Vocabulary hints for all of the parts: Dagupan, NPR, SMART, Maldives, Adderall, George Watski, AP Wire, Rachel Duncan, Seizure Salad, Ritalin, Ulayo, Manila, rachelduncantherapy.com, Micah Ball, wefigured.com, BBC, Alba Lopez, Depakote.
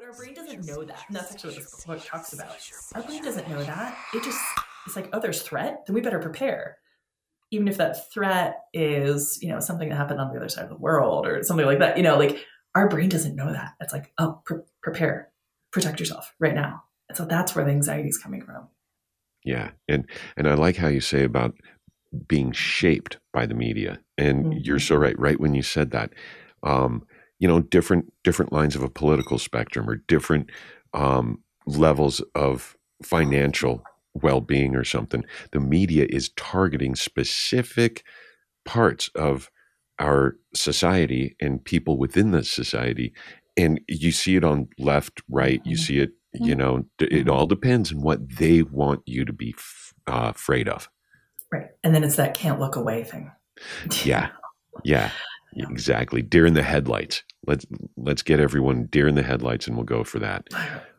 But our brain doesn't know that. And that's actually what it talks about. Our brain doesn't know that. It's like, oh, there's threat? Then we better prepare. Even if that threat is, something that happened on the other side of the world or something like that, our brain doesn't know that. It's like, oh, prepare, protect yourself right now. And so that's where the anxiety is coming from. Yeah. And I like how you say about being shaped by the media. And mm-hmm. You're so right, right when you said that, different lines of a political spectrum or different levels of financial well-being or something. The media is targeting specific parts of our society and people within the society. And you see it on left, right, you see it, it all depends on what they want you to be afraid of. Right. And then it's that can't look away thing. Yeah. Yeah, exactly. Deer in the headlights. Let's get everyone deer in the headlights and we'll go for that.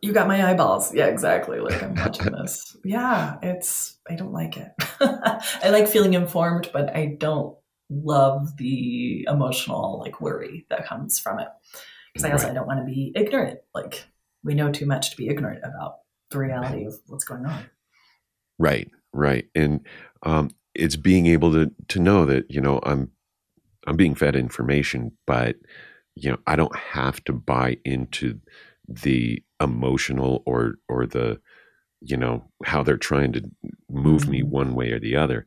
You got my eyeballs. Yeah, exactly. Like I'm watching this. Yeah. I don't like it. I like feeling informed, but I don't love the emotional worry that comes from it. Because I also don't want to be ignorant. Like we know too much to be ignorant about the reality of what's going on. Right. Right. And, it's being able to know that, I'm being fed information, but, I don't have to buy into the emotional or the, how they're trying to move me one way or the other.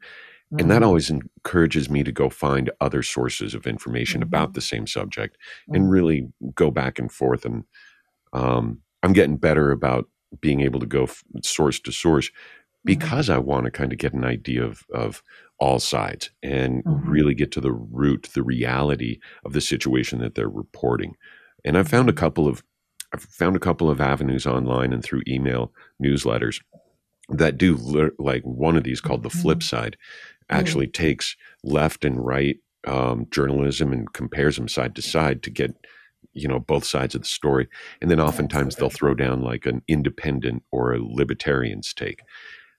Mm-hmm. And that always encourages me to go find other sources of information mm-hmm. about the same subject mm-hmm. and really go back and forth. And, I'm getting better about being able to go source to source, because I want to kind of get an idea of all sides and mm-hmm. really get to the root, the reality of the situation that they're reporting. And I've found a couple of avenues online and through email newsletters that do like one of these called the mm-hmm. Flip Side actually mm-hmm. takes left and right journalism and compares them side to side to get both sides of the story. And then oftentimes they'll throw down like an independent or a libertarian's take.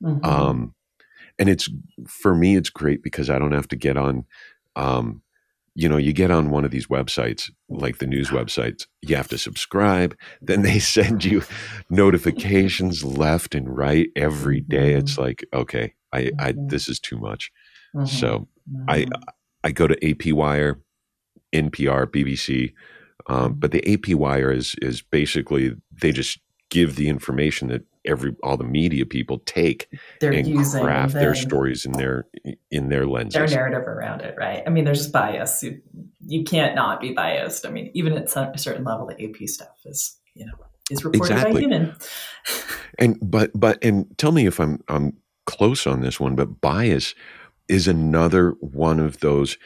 Mm-hmm. And for me, it's great because I don't have to get on, you get on one of these websites, like the news websites, you have to subscribe. Then they send you notifications left and right every day. Mm-hmm. It's like, okay, I this is too much. Mm-hmm. So mm-hmm. I go to AP Wire, NPR, BBC, but the AP Wire is basically, they just give the information that all the media people take craft their stories in their lenses. Their narrative around it, right? I mean, there's just bias. You can't not be biased. I mean, even at a certain level, the AP stuff is reported by human. and tell me if I'm close on this one, but bias is another one of those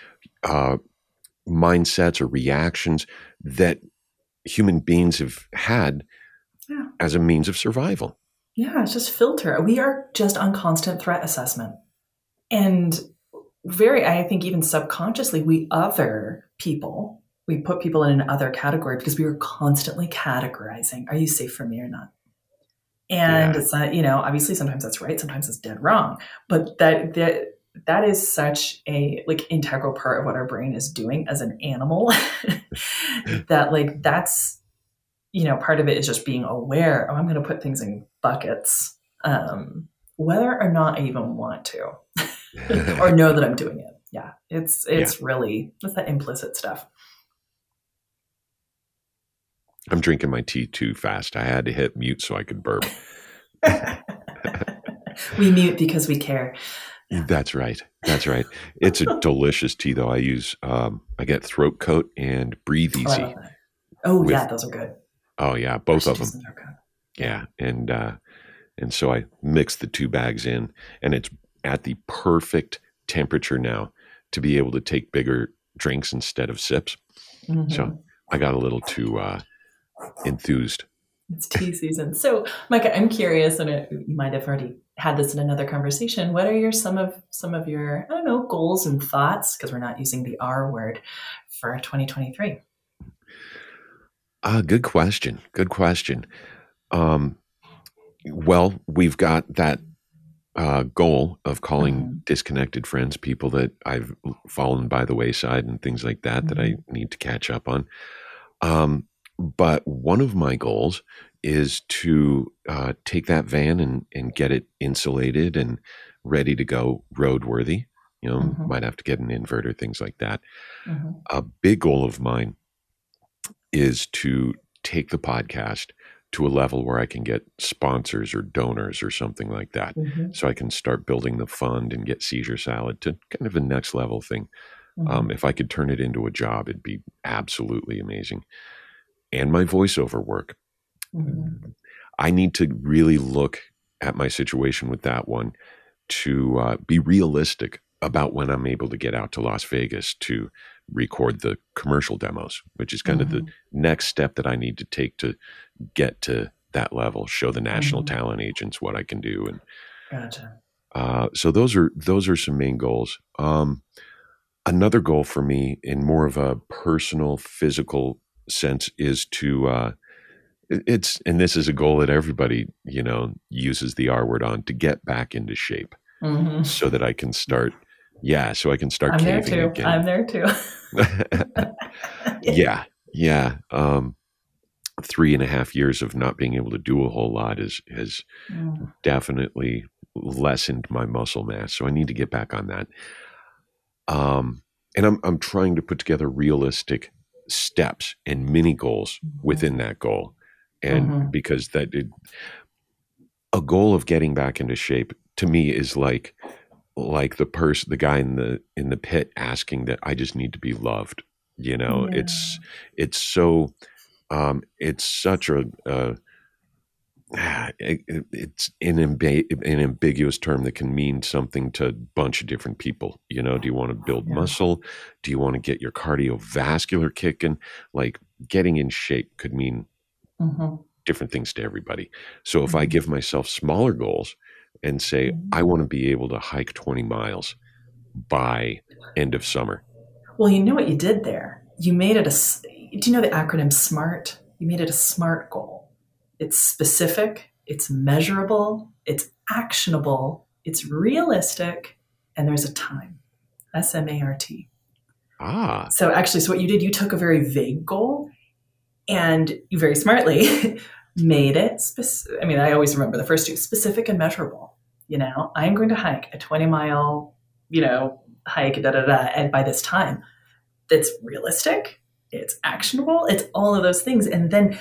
mindsets or reactions that human beings have had as a means of survival. Yeah, it's just filter. We are just on constant threat assessment. And I think even subconsciously, we other people. We put people in an other category because we were constantly categorizing. Are you safe for me or not? And it's not, obviously sometimes that's right. Sometimes it's dead wrong. But that is such a integral part of what our brain is doing as an animal that that's, part of it is just being aware. Oh, I'm going to put things in buckets, whether or not I even want to, or know that I'm doing it. Yeah. It's really, that's that implicit stuff. I'm drinking my tea too fast. I had to hit mute so I could burp. We mute because we care. That's right. It's a delicious tea though. I use, I get Throat Coat and Breathe Easy. Those are good. Oh yeah. Both of them. Yeah. And so I mix the two bags in and it's at the perfect temperature now to be able to take bigger drinks instead of sips. Mm-hmm. So I got a little too, enthused. It's tea season. So Micah, I'm curious, and you might have already had this in another conversation. What are some of your, goals and thoughts? Cause we're not using the R word for 2023. Good question. Well, we've got that goal of calling mm-hmm. disconnected friends, people that I've fallen by the wayside and things like that, mm-hmm. that I need to catch up on. But one of my goals is to take that van and get it insulated and ready to go roadworthy. You know, mm-hmm. might have to get an inverter, things like that. Mm-hmm. A big goal of mine is to take the podcast to a level where I can get sponsors or donors or something like that. Mm-hmm. So I can start building the fund and get Seizure Salad to kind of a next level thing. Mm-hmm. If I could turn it into a job, it'd be absolutely amazing. And my voiceover work. Mm-hmm. I need to really look at my situation with that one to be realistic about when I'm able to get out to Las Vegas to record the commercial demos, which is kind mm-hmm. of the next step that I need to take to get to that level, show the national mm-hmm. talent agents what I can do. And gotcha. So those are some main goals. Another goal for me in more of a personal, physical sense is to, and this is a goal that everybody, you know, uses the R word on, to get back into shape mm-hmm. so that I can start. Yeah. So I can start. I'm there too. Again. I'm there too. Yeah. Yeah. 3.5 years of not being able to do a whole lot has definitely lessened my muscle mass. So I need to get back on that. And I'm trying to put together realistic steps and mini goals mm-hmm. within that goal. And mm-hmm. because a goal of getting back into shape to me is like the guy in the pit asking that I just need to be loved. You know, yeah. It's so, it's such an ambiguous term that can mean something to a bunch of different people. You know, do you want to build yeah. muscle? Do you want to get your cardiovascular kick? And like getting in shape could mean mm-hmm. different things to everybody. So if mm-hmm. I give myself smaller goals and say, mm-hmm. I want to be able to hike 20 miles by end of summer. Well, you know what you did there? You made it do you know the acronym SMART? You made it a SMART goal. It's specific, it's measurable, it's actionable, it's realistic, and there's a time. SMART. Ah. So actually, so what you did, you took a very vague goal and you very smartly made it specific. I mean, I always remember the first two, specific and measurable. You know, I'm going to hike a 20-mile, you know, hike, da, da, da. And by this time, that's realistic. It's actionable. It's all of those things. And then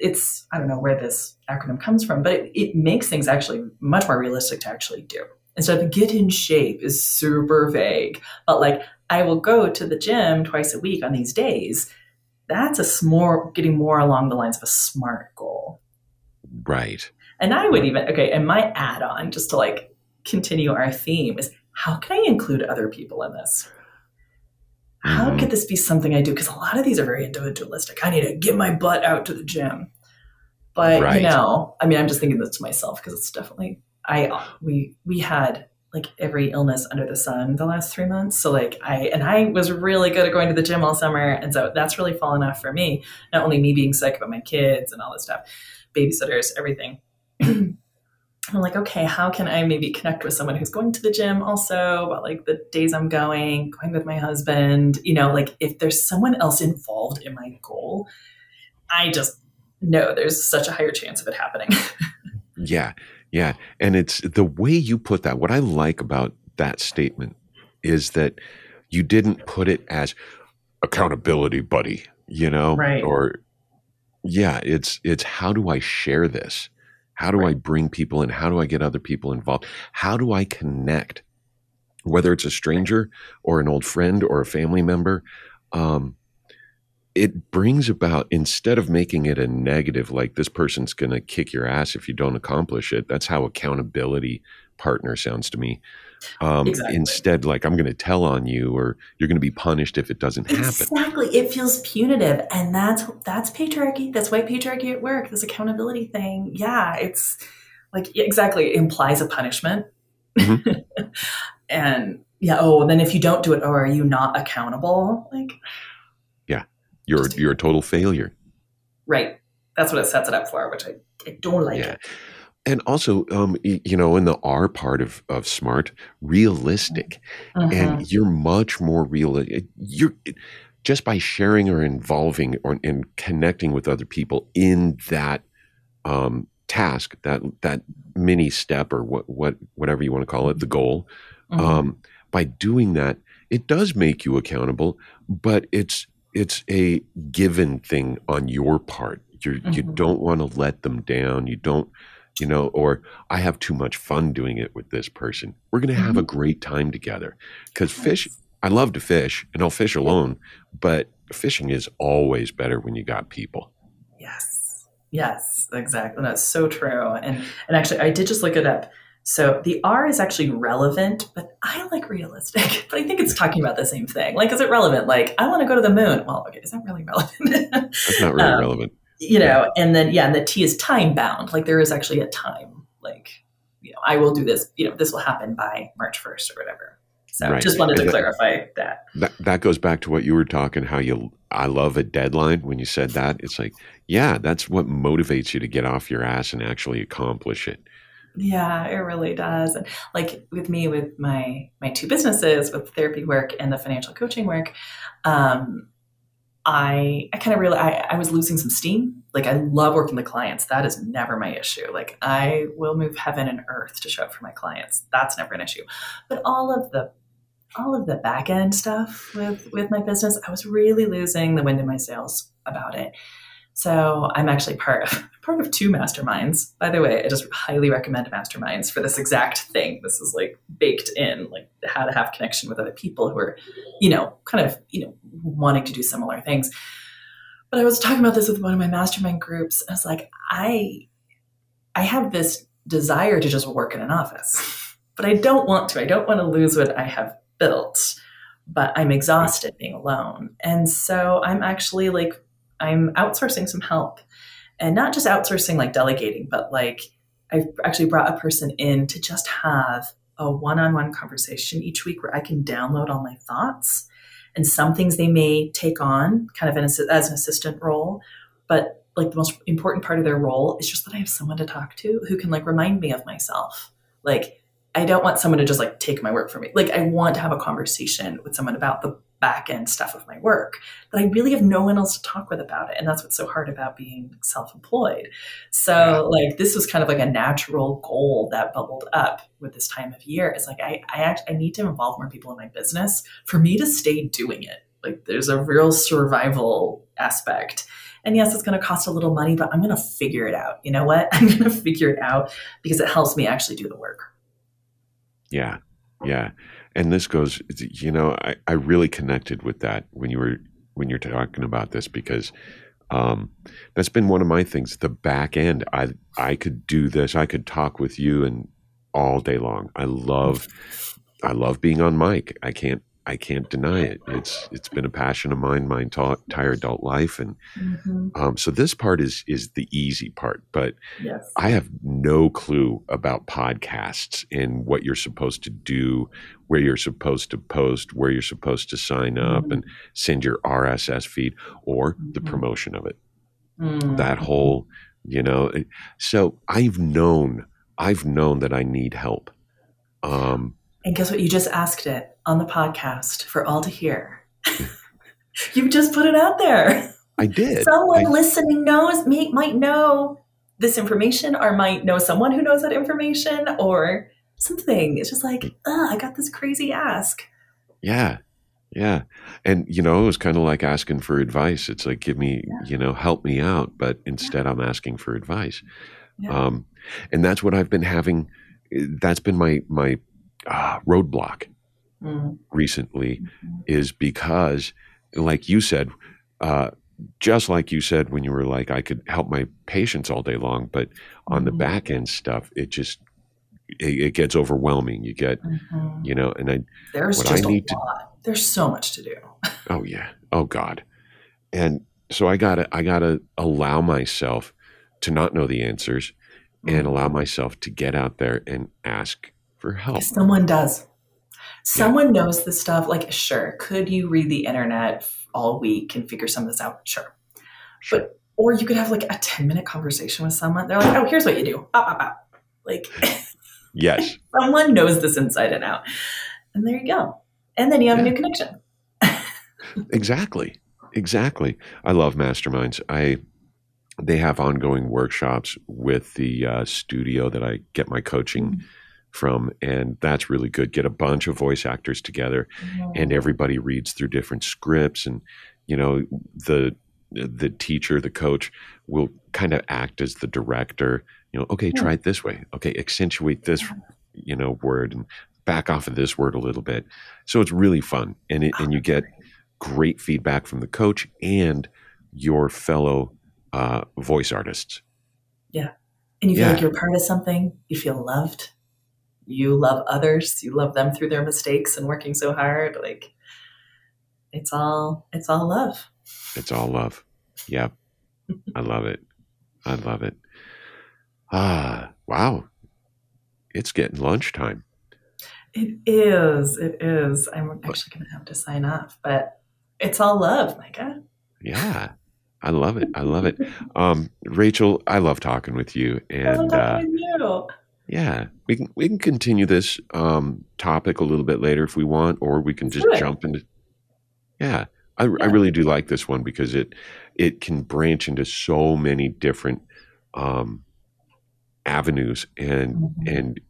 it's, I don't know where this acronym comes from, but it makes things actually much more realistic to actually do. Instead of get in shape is super vague, but like, I will go to the gym twice a week on these days. That's getting more along the lines of a SMART goal. Right. And I would and my add on just to like continue our theme is how can I include other people in this? How mm-hmm. could this be something I do? Because a lot of these are very individualistic. I need to get my butt out to the gym. But, right. you know, I mean, I'm just thinking this to myself because it's definitely, we had like every illness under the sun the last 3 months. So like I was really good at going to the gym all summer. And so that's really fallen off for me. Not only me being sick, but my kids and all this stuff, babysitters, everything. I'm like, okay, how can I maybe connect with someone who's going to the gym also about like the days I'm going with my husband, you know, like if there's someone else involved in my goal, I just know there's such a higher chance of it happening. Yeah. Yeah. And it's the way you put that. What I like about that statement is that you didn't put it as accountability buddy, you know, right. or yeah, it's how do I share this? How do I bring people in? How do I get other people involved? How do I connect, whether it's a stranger or an old friend or a family member? It brings about, instead of making it a negative, like this person's going to kick your ass if you don't accomplish it. That's how accountability partner sounds to me. Exactly. Instead, like I'm going to tell on you or you're going to be punished if it doesn't happen. Exactly. It feels punitive. And that's patriarchy. That's white patriarchy at work, this accountability thing. Yeah. It's like, exactly. It implies a punishment. Mm-hmm. And yeah. Oh, and then if you don't do it, oh, are you not accountable? Like, yeah, you're a total failure. Right. That's what it sets it up for, which I don't like yeah. it. And also, you know, in the R part of SMART, realistic, uh-huh. and you're much more realistic. You're just by sharing or involving or in connecting with other people in that task, that mini step or whatever you want to call it, the goal, mm-hmm. By doing that, it does make you accountable, but it's a given thing on your part. Mm-hmm. You don't want to let them down. You don't, or I have too much fun doing it with this person. We're going to have mm-hmm. a great time together, because fish, I love to fish and I'll fish alone, but fishing is always better when you got people. Yes. Yes, exactly. That's so true. And actually I did just look it up. So the R is actually relevant, but I like realistic, but I think it's talking about the same thing. Like, is it relevant? Like, I want to go to the moon. Well, okay, is that really relevant? That's not really relevant. And then, and the T is time bound. Like, there is actually a time, I will do this, this will happen by March 1st or whatever. So right. Just wanted to clarify that. That goes back to what you were talking, I love a deadline. When you said that, it's like, yeah, that's what motivates you to get off your ass and actually accomplish it. Yeah, it really does. And with me, with my two businesses, with the therapy work and the financial coaching work, I kind of realized I was losing some steam. I love working with clients. That is never my issue. I will move heaven and earth to show up for my clients. That's never an issue. But all of the back end stuff with my business, I was really losing the wind in my sails about it. So I'm actually part of two masterminds. By the way, I just highly recommend masterminds for this exact thing. This is baked in, how to have connection with other people who are, wanting to do similar things. But I was talking about this with one of my mastermind groups. I was like, I have this desire to just work in an office, but I don't want to. I don't want to lose what I have built, but I'm exhausted being alone. And so I'm actually I'm outsourcing some help, and not just outsourcing, delegating, but I've actually brought a person in to just have a one-on-one conversation each week where I can download all my thoughts, and some things they may take on kind of as an assistant role. But the most important part of their role is just that I have someone to talk to who can remind me of myself. I don't want someone to just take my work from me. I want to have a conversation with someone about the back end stuff of my work that I really have no one else to talk with about it. And that's what's so hard about being self-employed. So this was kind of a natural goal that bubbled up with this time of year. It's I need to involve more people in my business for me to stay doing it. There's a real survival aspect. And yes, it's going to cost a little money, but I'm going to figure it out. You know what? I'm going to figure it out because it helps me actually do the work. Yeah. Yeah. And this goes, I really connected with that when you're talking about this, because that's been one of my things, the back end. I could do this. I could talk with you and all day long. I love being on mic. I can't deny it. It's been a passion of mine, my entire adult life. And mm-hmm. So this part is the easy part, but yes. I have no clue about podcasts and what you're supposed to do, where you're supposed to post, where you're supposed to sign up mm-hmm. and send your RSS feed or mm-hmm. the promotion of it. Mm-hmm. That whole, so I've known that I need help. And guess what? You just asked it on the podcast for all to hear. You just put it out there. I did. Someone listening might know this information, or might know someone who knows that information, or something. It's just I got this crazy ask. Yeah. Yeah. And, it was kind of like asking for advice. It's give me, help me out. But instead I'm asking for advice. Yeah. And that's what I've been having. That's been my roadblock mm-hmm. recently mm-hmm. is because just like you said, when you were I could help my patients all day long, but on mm-hmm. the back end stuff, it just, it gets overwhelming. You get, mm-hmm. And there's so much to do. Oh yeah. Oh God. And so I gotta allow myself to not know the answers mm-hmm. and allow myself to get out there and ask for help. Someone does. Someone knows this stuff. Sure. Could you read the internet all week and figure some of this out? Sure. But, or you could have a 10-minute conversation with someone. They're oh, here's what you do. Bop, bop, bop. Yes. Someone knows this inside and out. And there you go. And then you have a new connection. Exactly. I love masterminds. They have ongoing workshops with the studio that I get my coaching from, and that's really good. Get a bunch of voice actors together, and everybody reads through different scripts, and you know, the teacher, the coach, will kind of act as the director. You know, okay, try it this way. Okay, accentuate this, you know, word, and back off of this word a little bit. So it's really fun, and you get great feedback from the coach and your fellow voice artists. Yeah. And you feel like you're part of something. You feel loved. You love others. You love them through their mistakes and working so hard. Like it's all love. It's all love. Yep. I love it. I love it. Wow. It's getting lunchtime. It is. I'm actually going to have to sign off, but it's all love, Micah. Yeah. I love it. I love it. Rachel, I love talking with you, and I love talking with you. Yeah, we can continue this topic a little bit later if we want, or we can just jump into. Yeah, I really do like this one because it can branch into so many different avenues and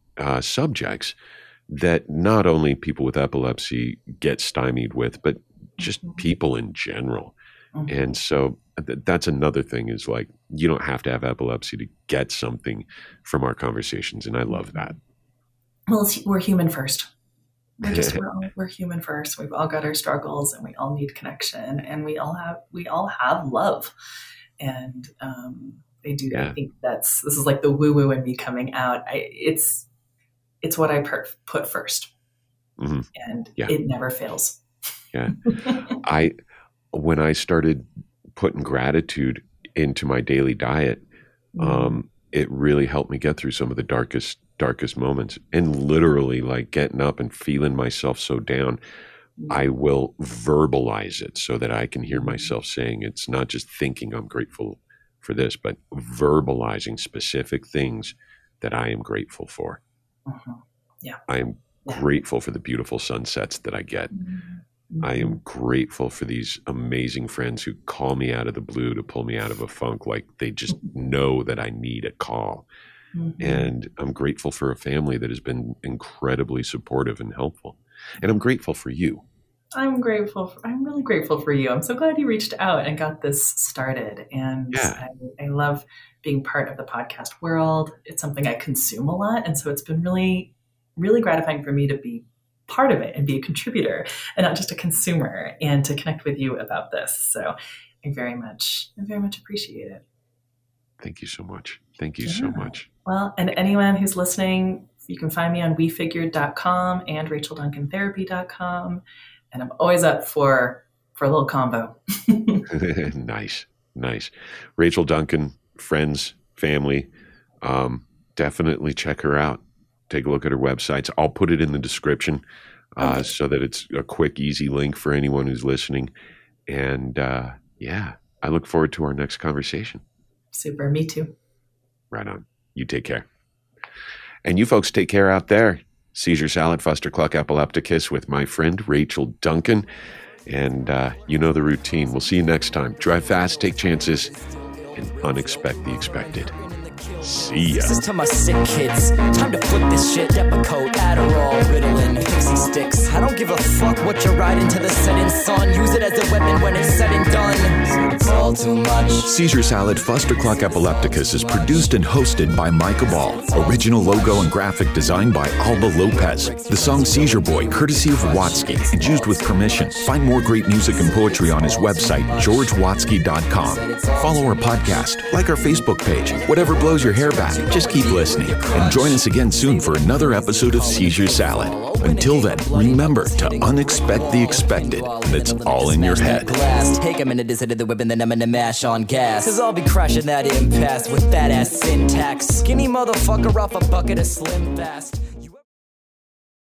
subjects that not only people with epilepsy get stymied with, but just people in general. And so that's another thing, is like, you don't have to have epilepsy to get something from our conversations. And I love that. Well, we're human first. We're human first. We've all got our struggles, and we all need connection, and we all have love. And, I do. Yeah. I think this is like the woo woo in me coming out. It's what I put first, and it never fails. Yeah. When I started putting gratitude into my daily diet, it really helped me get through some of the darkest moments, and literally like getting up and feeling myself so down, I will verbalize it so that I can hear myself saying, it's not just thinking I'm grateful for this, but verbalizing specific things that I am grateful for. Yeah. I am grateful for the beautiful sunsets that I get. I am grateful for these amazing friends who call me out of the blue to pull me out of a funk. Like they just know that I need a call. And I'm grateful for a family that has been incredibly supportive and helpful. And I'm grateful for you. I'm really grateful for you. I'm so glad you reached out and got this started. And I love being part of the podcast world. It's something I consume a lot. And so it's been really, really gratifying for me to be part of it and be a contributor and not just a consumer, and to connect with you about this. So I very much appreciate it. Thank you so much. Thank you so much. Well, and anyone who's listening, you can find me on wefigured.com and rachelduncantherapy.com. And I'm always up for a little combo. Nice. Rachel Duncan, friends, family, definitely check her out. Take a look at her websites. I'll put it in the description so that it's a quick, easy link for anyone who's listening. And I look forward to our next conversation. Super. Me too. Right on. You take care. And you folks take care out there. Seizure Salad, Fuster Cluck Epilepticus with my friend Rachel Duncan. And you know the routine. We'll see you next time. Drive fast, take chances, and unexpect the expected. See ya. This is to my sick kids. Time to flip this shit. Depakote, Adderall, Ritalin, Pixie sticks. I don't give a fuck what you're riding to the setting sun. Use it as a weapon when it's said and done. It's all too much. Seizure Salad, Fuster Cluck Epilepticus is produced and hosted by Micah Ball. Original logo and graphic design by Alba Lopez. The song Seizure Boy, courtesy of Watski, and used with permission. Find more great music and poetry on his website, GeorgeWatski.com. Follow our podcast, like our Facebook page. Whatever blows your hair back, just keep listening, and join us again soon for another episode of Seizure Salad. Until then, remember to unexpect the expected, and it's all in your head. Take a minute to sit at the whip, and then I'm gonna mash on gas, cause I'll be crashing that impasse with that ass syntax. Skinny motherfucker off a bucket of Slim Fast.